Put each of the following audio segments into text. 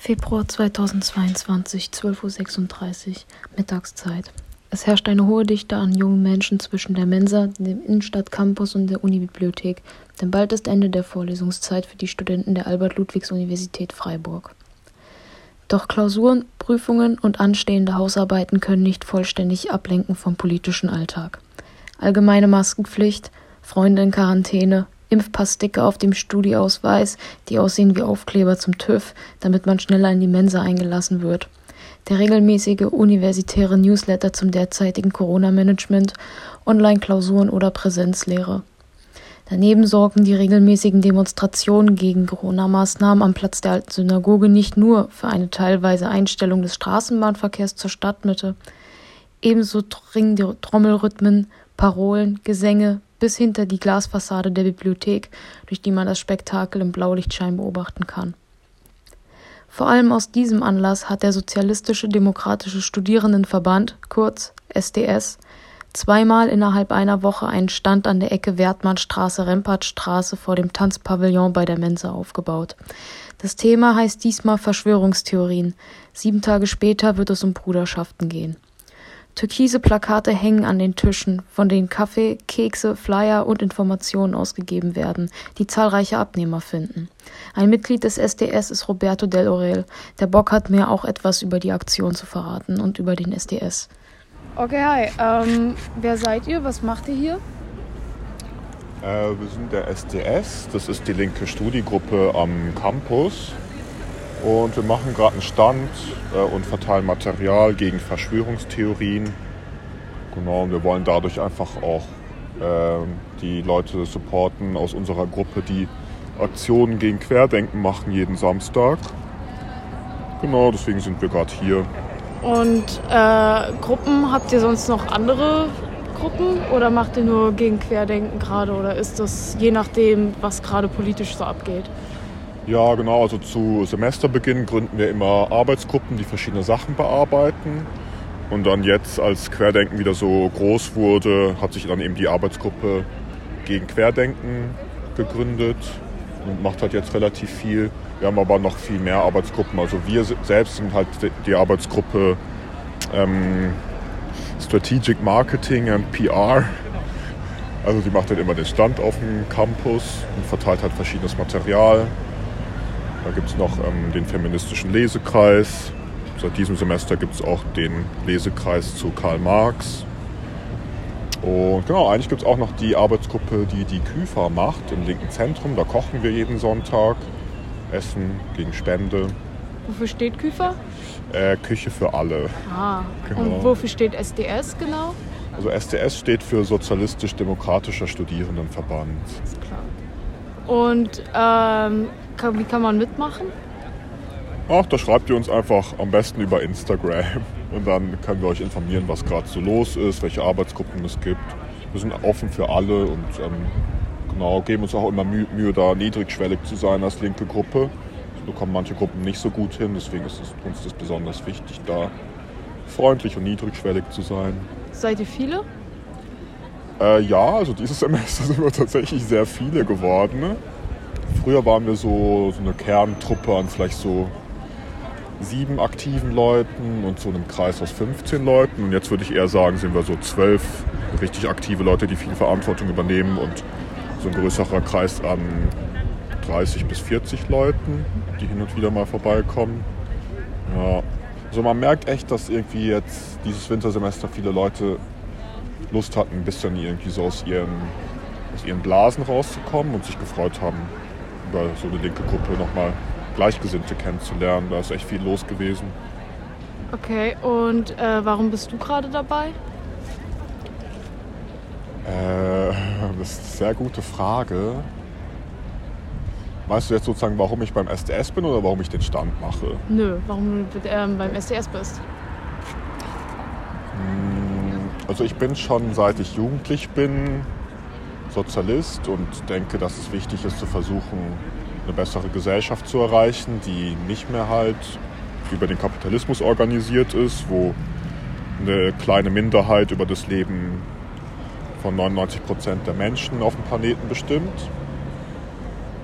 Februar 2022, 12.36 Uhr, Mittagszeit. Es herrscht eine hohe Dichte an jungen Menschen zwischen der Mensa, dem Innenstadtcampus und der Unibibliothek, denn bald ist Ende der Vorlesungszeit für die Studenten der Albert-Ludwigs-Universität Freiburg. Doch Klausuren, Prüfungen und anstehende Hausarbeiten können nicht vollständig ablenken vom politischen Alltag. Allgemeine Maskenpflicht, Freunde in Quarantäne, Impfpasssticker auf dem Studieausweis, die aussehen wie Aufkleber zum TÜV, damit man schneller in die Mensa eingelassen wird. Der regelmäßige universitäre Newsletter zum derzeitigen Corona-Management, Online-Klausuren oder Präsenzlehre. Daneben sorgen die regelmäßigen Demonstrationen gegen Corona-Maßnahmen am Platz der alten Synagoge nicht nur für eine teilweise Einstellung des Straßenbahnverkehrs zur Stadtmitte. Ebenso dringen die Trommelrhythmen, Parolen, Gesänge bis hinter die Glasfassade der Bibliothek, durch die man das Spektakel im Blaulichtschein beobachten kann. Vor allem aus diesem Anlass hat der Sozialistisch-Demokratische Studierendenverband, kurz SDS, zweimal innerhalb einer Woche einen Stand an der Ecke Wertmannstraße-Rempertstraße vor dem Tanzpavillon bei der Mensa aufgebaut. Das Thema heißt diesmal Verschwörungstheorien. 7 Tage später wird es um Bruderschaften gehen. Türkise Plakate hängen an den Tischen, von denen Kaffee, Kekse, Flyer und Informationen ausgegeben werden, die zahlreiche Abnehmer finden. Ein Mitglied des SDS ist Roberto Dell'Orel. Der Bock hat, mir auch etwas über die Aktion zu verraten und über den SDS. Okay, hi. Wer seid ihr? Was macht ihr hier? Wir sind der SDS. Das ist die linke Studiegruppe am Campus. Und wir machen gerade einen Stand und verteilen Material gegen Verschwörungstheorien. Genau, und wir wollen dadurch einfach auch die Leute supporten aus unserer Gruppe, die Aktionen gegen Querdenken machen jeden Samstag. Genau, deswegen sind wir gerade hier. Und Gruppen, habt ihr sonst noch andere Gruppen oder macht ihr nur gegen Querdenken gerade oder ist das je nachdem, was gerade politisch so abgeht? Ja, genau, also zu Semesterbeginn gründen wir immer Arbeitsgruppen, die verschiedene Sachen bearbeiten. Und dann jetzt, als Querdenken wieder so groß wurde, hat sich dann eben die Arbeitsgruppe gegen Querdenken gegründet und macht halt jetzt relativ viel. Wir haben aber noch viel mehr Arbeitsgruppen. Also wir selbst sind halt die Arbeitsgruppe Strategic Marketing and PR. Also die macht halt immer den Stand auf dem Campus und verteilt halt verschiedenes Material. Da gibt es noch den feministischen Lesekreis. Seit diesem Semester gibt es auch den Lesekreis zu Karl Marx. Und genau, eigentlich gibt es auch noch die Arbeitsgruppe, die Küfer macht im linken Zentrum. Da kochen wir jeden Sonntag. Essen gegen Spende. Wofür steht Küfer? Küche für alle. Ah, genau. Und wofür steht SDS genau? Also SDS steht für Sozialistisch-Demokratischer Studierendenverband. Das ist klar. Und wie kann man mitmachen? Ach, da schreibt ihr uns einfach am besten über Instagram. Und dann können wir euch informieren, was gerade so los ist, welche Arbeitsgruppen es gibt. Wir sind offen für alle und genau, geben uns auch immer Mühe, da niedrigschwellig zu sein als linke Gruppe. Das bekommen manche Gruppen nicht so gut hin, deswegen ist es uns das besonders wichtig, da freundlich und niedrigschwellig zu sein. Seid ihr viele? Ja, also dieses Semester sind wir tatsächlich sehr viele geworden. Früher waren wir so eine Kerntruppe an vielleicht so 7 aktiven Leuten und so einem Kreis aus 15 Leuten. Und jetzt würde ich eher sagen, sind wir so 12 richtig aktive Leute, die viel Verantwortung übernehmen und so ein größerer Kreis an 30 bis 40 Leuten, die hin und wieder mal vorbeikommen. Ja. Also man merkt echt, dass irgendwie jetzt dieses Wintersemester viele Leute Lust hatten, ein bisschen irgendwie so aus ihren Blasen rauszukommen und sich gefreut haben, über so eine linke Gruppe nochmal Gleichgesinnte kennenzulernen. Da ist echt viel los gewesen. Okay, und warum bist du gerade dabei? Das ist eine sehr gute Frage. Weißt du jetzt sozusagen, warum ich beim SDS bin oder warum ich den Stand mache? Nö, warum du beim SDS bist. Also ich bin schon, seit ich jugendlich bin, Sozialist und denke, dass es wichtig ist, zu versuchen, eine bessere Gesellschaft zu erreichen, die nicht mehr halt über den Kapitalismus organisiert ist, wo eine kleine Minderheit über das Leben von 99% der Menschen auf dem Planeten bestimmt.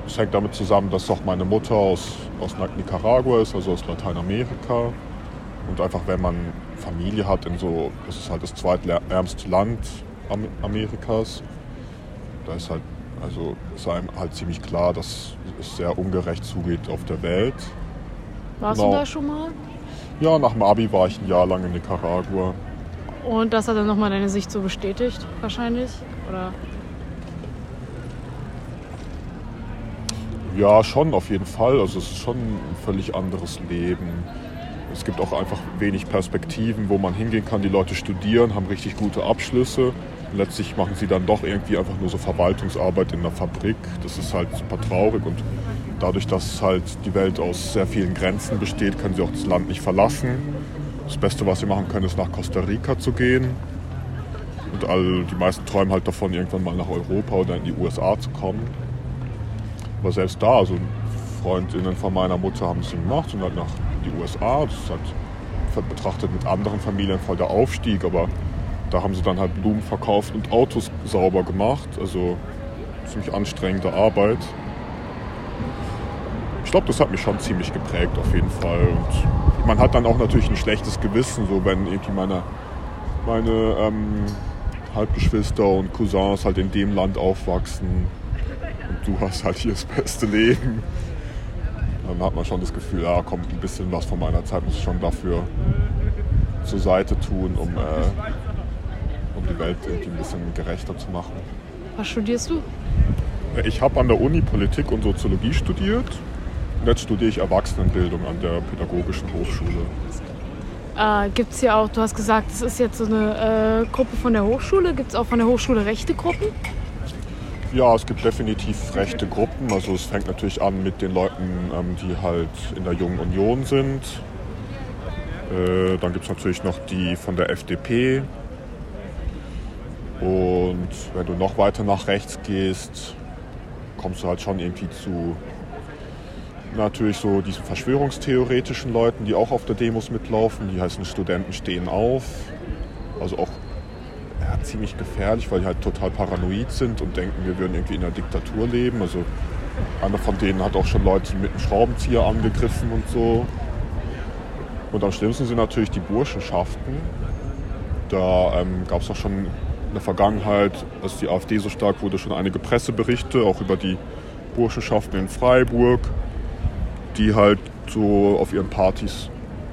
Das hängt damit zusammen, dass auch meine Mutter aus aus Nicaragua ist, also aus Lateinamerika. Und einfach, wenn man Familie hat, das ist halt das zweitärmste Land Amerikas, da ist halt, also ist einem halt ziemlich klar, dass es sehr ungerecht zugeht auf der Welt. Warst du da schon mal? Ja, nach dem Abi war ich ein Jahr lang in Nicaragua. Und das hat dann nochmal deine Sicht so bestätigt, wahrscheinlich? Oder? Ja, schon, auf jeden Fall. Also es ist schon ein völlig anderes Leben. Es gibt auch einfach wenig Perspektiven, wo man hingehen kann. Die Leute studieren, haben richtig gute Abschlüsse. Und letztlich machen sie dann doch irgendwie einfach nur so Verwaltungsarbeit in einer Fabrik. Das ist halt super traurig. Und dadurch, dass halt die Welt aus sehr vielen Grenzen besteht, können sie auch das Land nicht verlassen. Das Beste, was sie machen können, ist nach Costa Rica zu gehen. Und die meisten träumen halt davon, irgendwann mal nach Europa oder in die USA zu kommen. Aber selbst da, also Freundinnen von meiner Mutter haben es gemacht und halt nach die USA. Das ist halt betrachtet mit anderen Familien voll der Aufstieg, aber da haben sie dann halt Blumen verkauft und Autos sauber gemacht. Also ziemlich anstrengende Arbeit. Ich glaube, das hat mich schon ziemlich geprägt auf jeden Fall. Und man hat dann auch natürlich ein schlechtes Gewissen, so wenn irgendwie meine Halbgeschwister und Cousins halt in dem Land aufwachsen und du hast halt hier das beste Leben. Dann hat man schon das Gefühl, ja, kommt ein bisschen was von meiner Zeit, muss ich schon dafür zur Seite tun, um die Welt irgendwie ein bisschen gerechter zu machen. Was studierst du? Ich habe an der Uni Politik und Soziologie studiert. Und jetzt studiere ich Erwachsenenbildung an der Pädagogischen Hochschule. Gibt es ja auch, du hast gesagt, es ist jetzt so eine Gruppe von der Hochschule. Gibt es auch von der Hochschule rechte Gruppen? Ja, es gibt definitiv rechte Gruppen. Also es fängt natürlich an mit den Leuten, die halt in der Jungen Union sind. Dann gibt es natürlich noch die von der FDP. Und wenn du noch weiter nach rechts gehst, kommst du halt schon irgendwie zu natürlich so diesen verschwörungstheoretischen Leuten, die auch auf der Demos mitlaufen. Die heißen Studenten stehen auf. Also auch ziemlich gefährlich, weil die halt total paranoid sind und denken, wir würden irgendwie in einer Diktatur leben. Also einer von denen hat auch schon Leute mit einem Schraubenzieher angegriffen und so. Und am schlimmsten sind natürlich die Burschenschaften. Da gab es auch schon in der Vergangenheit, als die AfD so stark wurde, schon einige Presseberichte, auch über die Burschenschaften in Freiburg, die halt so auf ihren Partys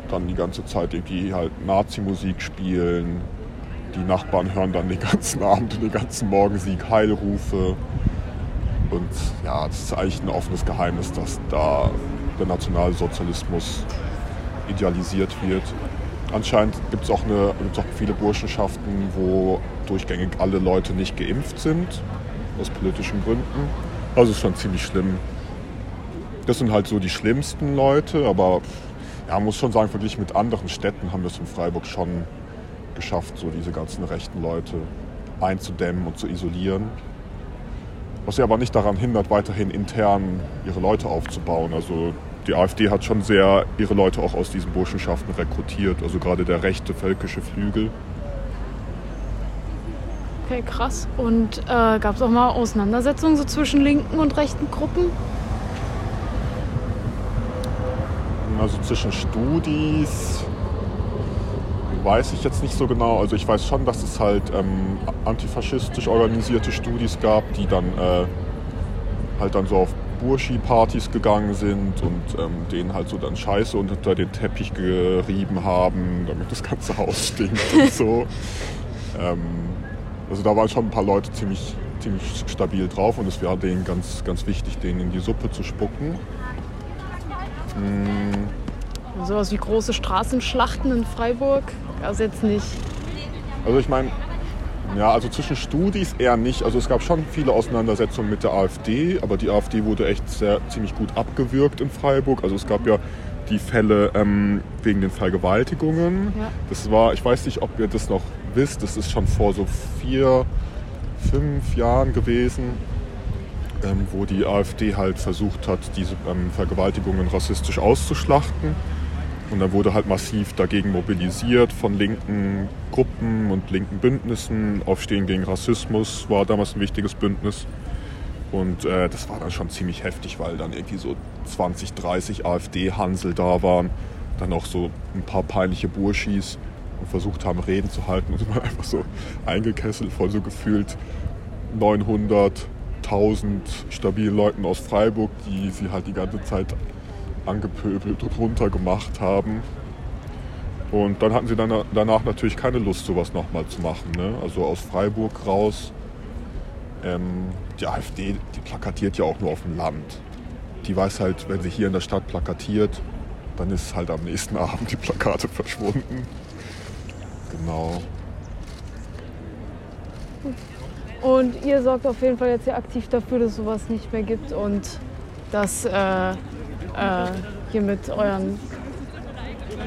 dann die ganze Zeit irgendwie halt Nazi-Musik spielen. Die Nachbarn hören dann den ganzen Abend und den ganzen Morgen Sieg-Heil-Rufe. Und ja, das ist eigentlich ein offenes Geheimnis, dass da der Nationalsozialismus idealisiert wird. Anscheinend gibt es auch viele Burschenschaften, wo durchgängig alle Leute nicht geimpft sind, aus politischen Gründen. Also ist schon ziemlich schlimm. Das sind halt so die schlimmsten Leute, aber ja, man muss schon sagen, verglichen mit anderen Städten haben wir es in Freiburg schon geschafft, so diese ganzen rechten Leute einzudämmen und zu isolieren. Was sie aber nicht daran hindert, weiterhin intern ihre Leute aufzubauen. Also die AfD hat schon sehr ihre Leute auch aus diesen Burschenschaften rekrutiert, also gerade der rechte völkische Flügel. Okay, krass. Und gab es auch mal Auseinandersetzungen so zwischen linken und rechten Gruppen? Also zwischen Studis weiß ich jetzt nicht so genau. Also ich weiß schon, dass es halt antifaschistisch organisierte Studis gab, die dann halt dann so auf Burschi-Partys gegangen sind und denen halt so dann Scheiße unter den Teppich gerieben haben, damit das ganze Haus stinkt und so. Also da waren schon ein paar Leute ziemlich stabil drauf und es war denen ganz, ganz wichtig, denen in die Suppe zu spucken. Sowas wie große Straßenschlachten in Freiburg? Also jetzt nicht. Also ich meine, ja, also zwischen Studis eher nicht. Also es gab schon viele Auseinandersetzungen mit der AfD, aber die AfD wurde echt ziemlich gut abgewürgt in Freiburg. Also es gab ja die Fälle wegen den Vergewaltigungen. Ja. Das war, ich weiß nicht, ob ihr das noch wisst, das ist schon vor so 4-5 Jahren gewesen, wo die AfD halt versucht hat, diese Vergewaltigungen rassistisch auszuschlachten. Und dann wurde halt massiv dagegen mobilisiert von linken Gruppen und linken Bündnissen. Aufstehen gegen Rassismus war damals ein wichtiges Bündnis. Und das war dann schon ziemlich heftig, weil dann irgendwie so 20, 30 AfD-Hansel da waren, dann auch so ein paar peinliche Burschis und versucht haben, Reden zu halten. Und man einfach so eingekesselt von so gefühlt 900, 1000 stabilen Leuten aus Freiburg, die sie halt die ganze Zeit angepöbelt und runtergemacht haben. Und dann hatten sie danach natürlich keine Lust, sowas nochmal zu machen, ne? Also aus Freiburg raus. Die AfD, die plakatiert ja auch nur auf dem Land. Die weiß halt, wenn sie hier in der Stadt plakatiert, dann ist halt am nächsten Abend die Plakate verschwunden. Genau. Und ihr sorgt auf jeden Fall jetzt sehr aktiv dafür, dass es sowas nicht mehr gibt und dass ihr mit euren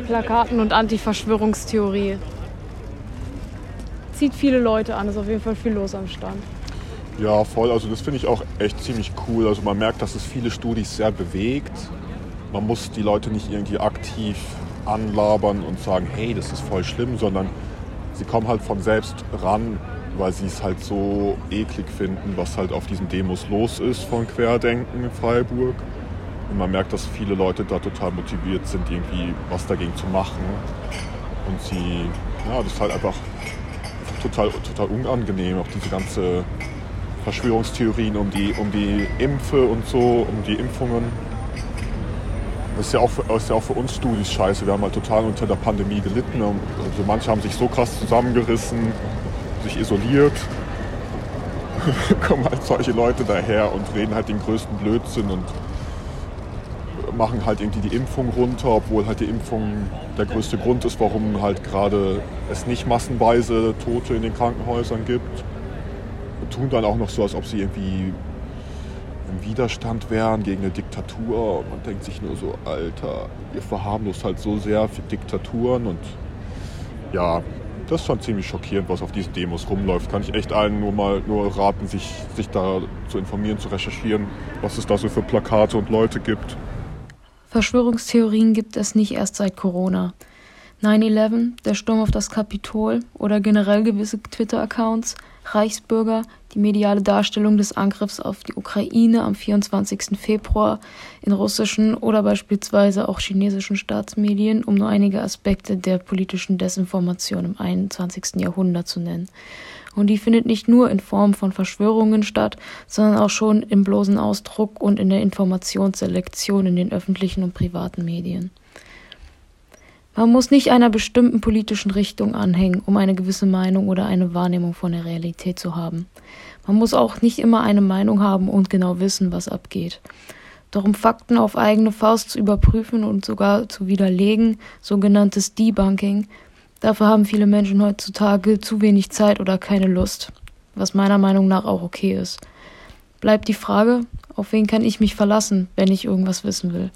Plakaten und Anti-Verschwörungstheorie zieht viele Leute an. Ist auf jeden Fall viel los am Stand. Ja, voll. Also das finde ich auch echt ziemlich cool. Also man merkt, dass es viele Studis sehr bewegt. Man muss die Leute nicht irgendwie aktiv anlabern und sagen, hey, das ist voll schlimm, sondern sie kommen halt von selbst ran, weil sie es halt so eklig finden, was halt auf diesen Demos los ist von Querdenken in Freiburg. Und man merkt, dass viele Leute da total motiviert sind, irgendwie was dagegen zu machen. Und sie, ja, das ist halt einfach total unangenehm, auch diese ganze Verschwörungstheorien um die Impfe und so, um die Impfungen. Das ist ja auch für uns Studis scheiße. Wir haben halt total unter der Pandemie gelitten. Also manche haben sich so krass zusammengerissen, sich isoliert. Kommen halt solche Leute daher und reden halt den größten Blödsinn und machen halt irgendwie die Impfung runter, obwohl halt die Impfung der größte Grund ist, warum halt gerade es nicht massenweise Tote in den Krankenhäusern gibt. Tun dann auch noch so, als ob sie irgendwie im Widerstand wären gegen eine Diktatur. Man denkt sich nur so, Alter, ihr verharmlost halt so sehr für Diktaturen. Und ja, das ist schon ziemlich schockierend, was auf diesen Demos rumläuft. Kann ich echt allen nur raten, sich da zu informieren, zu recherchieren, was es da so für Plakate und Leute gibt. Verschwörungstheorien gibt es nicht erst seit Corona. 9/11, der Sturm auf das Kapitol oder generell gewisse Twitter-Accounts, Reichsbürger, die mediale Darstellung des Angriffs auf die Ukraine am 24. Februar in russischen oder beispielsweise auch chinesischen Staatsmedien, um nur einige Aspekte der politischen Desinformation im 21. Jahrhundert zu nennen. Und die findet nicht nur in Form von Verschwörungen statt, sondern auch schon im bloßen Ausdruck und in der Informationsselektion in den öffentlichen und privaten Medien. Man muss nicht einer bestimmten politischen Richtung anhängen, um eine gewisse Meinung oder eine Wahrnehmung von der Realität zu haben. Man muss auch nicht immer eine Meinung haben und genau wissen, was abgeht. Doch um Fakten auf eigene Faust zu überprüfen und sogar zu widerlegen, sogenanntes Debunking, dafür haben viele Menschen heutzutage zu wenig Zeit oder keine Lust, was meiner Meinung nach auch okay ist. Bleibt die Frage, auf wen kann ich mich verlassen, wenn ich irgendwas wissen will?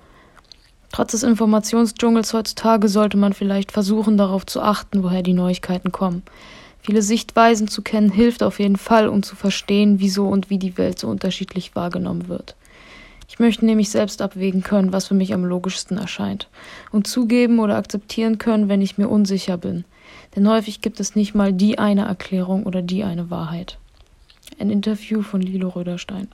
Trotz des Informationsdschungels heutzutage sollte man vielleicht versuchen, darauf zu achten, woher die Neuigkeiten kommen. Viele Sichtweisen zu kennen, hilft auf jeden Fall, um zu verstehen, wieso und wie die Welt so unterschiedlich wahrgenommen wird. Ich möchte nämlich selbst abwägen können, was für mich am logischsten erscheint, und zugeben oder akzeptieren können, wenn ich mir unsicher bin. Denn häufig gibt es nicht mal die eine Erklärung oder die eine Wahrheit. Ein Interview von Lilo Röderstein.